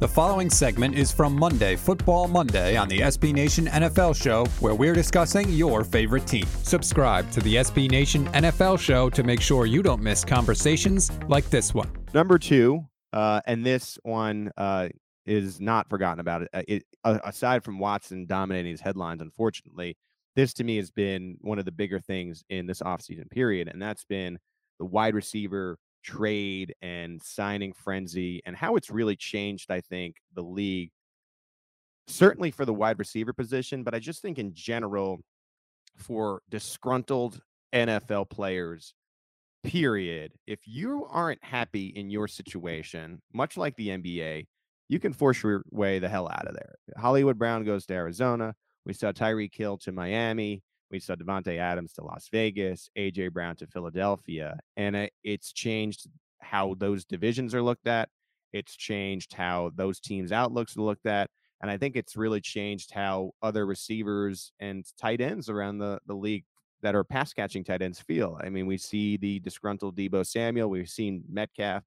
The following segment is from Monday, Football Monday, on the SB Nation NFL Show, where we're discussing your favorite team. Subscribe to the SB Nation NFL Show to make sure you don't miss conversations like this one. Number two, and this one is not forgotten about. Aside from Watson dominating his headlines, unfortunately, this to me has been one of the bigger things in this offseason period, and that's been the wide receiver trade and signing frenzy and how it's really changed, I think, the league, certainly for the wide receiver position, but I just think in general for disgruntled NFL players, period. If you aren't happy in your situation, much like the NBA, you can force your way the hell out of there. Hollywood Brown goes to Arizona. We saw Tyreek Hill to Miami. We saw Davante Adams to Las Vegas, A.J. Brown to Philadelphia, and it's changed how those divisions are looked at. It's changed how those teams' outlooks are looked at, and I think it's really changed how other receivers and tight ends around the league that are pass-catching tight ends feel. I mean, we see the disgruntled Debo Samuel. We've seen Metcalf.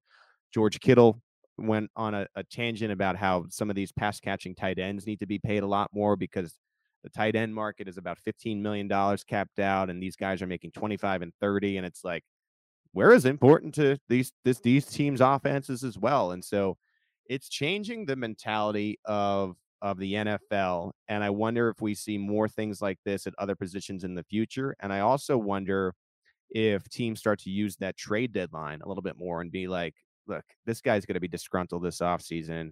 George Kittle went on a tangent about how some of these pass-catching tight ends need to be paid a lot more because the tight end market is about $15 million capped out, and these guys are making 25 and 30. And it's like, where is important to these teams' offenses as well? And so it's changing the mentality of the NFL. And I wonder if we see more things like this at other positions in the future. And I also wonder if teams start to use that trade deadline a little bit more and be like, look, this guy's going to be disgruntled this offseason.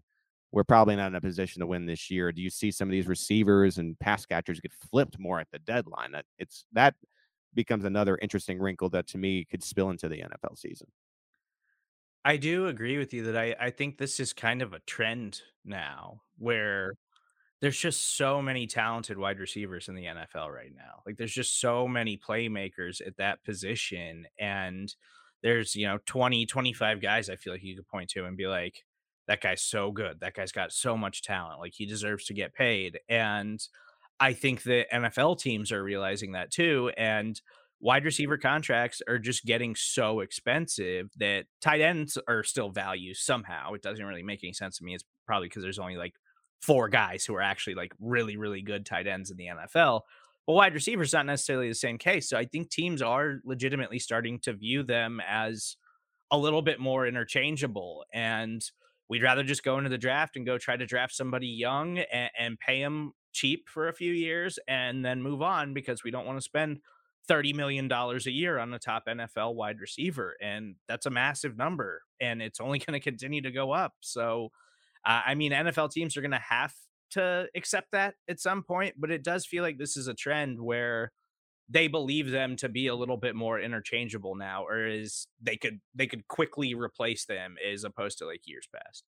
We're probably not in a position to win this year. Do you see some of these receivers and pass catchers get flipped more at the deadline? That becomes another interesting wrinkle that to me could spill into the NFL season. I do agree with you that I think this is kind of a trend now where there's just so many talented wide receivers in the NFL right now. Like there's just so many playmakers at that position. And there's, 20, 25 guys I feel like you could point to and be like, that guy's so good. That guy's got so much talent. Like he deserves to get paid. And I think the NFL teams are realizing that too. And wide receiver contracts are just getting so expensive that tight ends are still valued somehow. It doesn't really make any sense to me. It's probably because there's only like four guys who are actually like really, really good tight ends in the NFL. But wide receivers not necessarily the same case. So I think teams are legitimately starting to view them as a little bit more interchangeable, and we'd rather just go into the draft and go try to draft somebody young and pay him cheap for a few years and then move on because we don't want to spend $30 million a year on the top NFL wide receiver. And that's a massive number, and it's only going to continue to go up. So, NFL teams are going to have to accept that at some point, but it does feel like this is a trend where they believe them to be a little bit more interchangeable now, or is they could quickly replace them as opposed to like years past.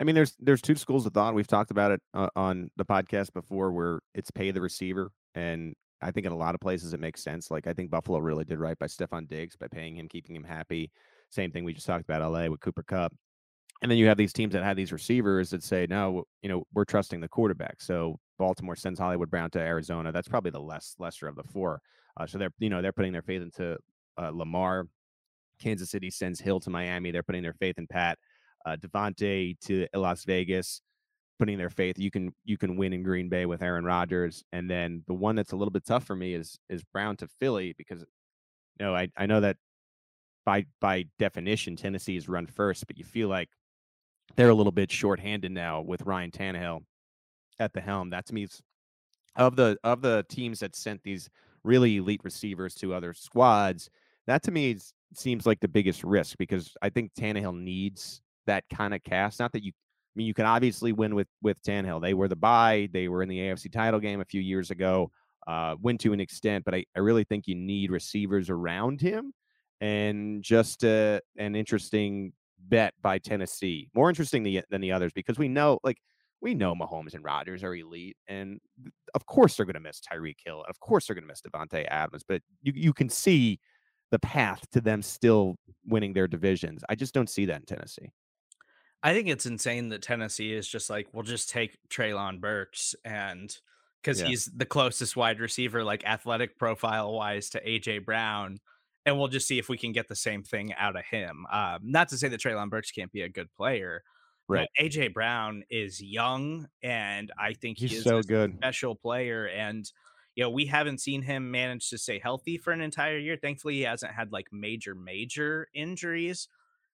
I mean, there's two schools of thought. We've talked about it on the podcast before, where it's pay the receiver. And I think in a lot of places it makes sense. Like I think Buffalo really did right by Stephon Diggs by paying him, keeping him happy. Same thing we just talked about LA with Cooper Cup. And then you have these teams that have these receivers that say, no, we're trusting the quarterback. So Baltimore sends Hollywood Brown to Arizona. That's probably the lesser of the four. So they're putting their faith into Lamar. Kansas City sends Hill to Miami. They're putting their faith in Pat. Davante to Las Vegas, putting their faith. You can win in Green Bay with Aaron Rodgers. And then the one that's a little bit tough for me is Brown to Philly, because I know that by definition Tennessee is run first, but you feel like they're a little bit shorthanded now with Ryan Tannehill at the helm. That to me is of the teams that sent these really elite receivers to other squads. That to me seems like the biggest risk, because I think Tannehill needs that kind of cast. Not that you can obviously win with Tannehill. They were the bye. They were in the AFC title game a few years ago, win to an extent, but I really think you need receivers around him, and just an interesting bet by Tennessee, more interesting than the others, because we know Mahomes and Rodgers are elite, and of course they're going to miss Tyreek Hill, and of course they're going to miss Davante Adams, but you can see the path to them still winning their divisions. I just don't see that in Tennessee. I think it's insane that Tennessee is just like, we'll just take Treylon Burks, and because he's the closest wide receiver, like athletic profile wise, to A.J. Brown, and we'll just see if we can get the same thing out of him. Not to say that Treylon Burks can't be a good player, Right. You know, A.J. Brown is young, and I think he's so good, special player. And, you know, we haven't seen him manage to stay healthy for an entire year. Thankfully, he hasn't had like major injuries.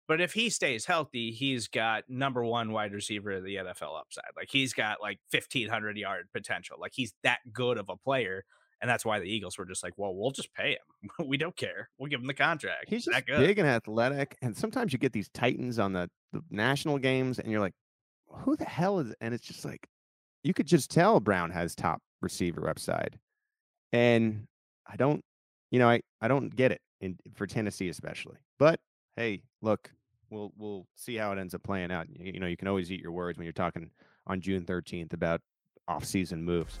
But if he stays healthy, he's got number one wide receiver of the NFL upside. Like, he's got like 1,500 yard potential. Like, he's that good of a player. And that's why the Eagles were just like, well, we'll just pay him. We don't care. We'll give him the contract. He's just that good. Big and athletic. And sometimes you get these Titans on the national games, and you're like, who the hell is? And it's just like, you could just tell Brown has top receiver upside. And I don't, you know, I don't get it for Tennessee especially. But hey, look, we'll see how it ends up playing out. You know, you can always eat your words when you're talking on June 13th about off-season moves.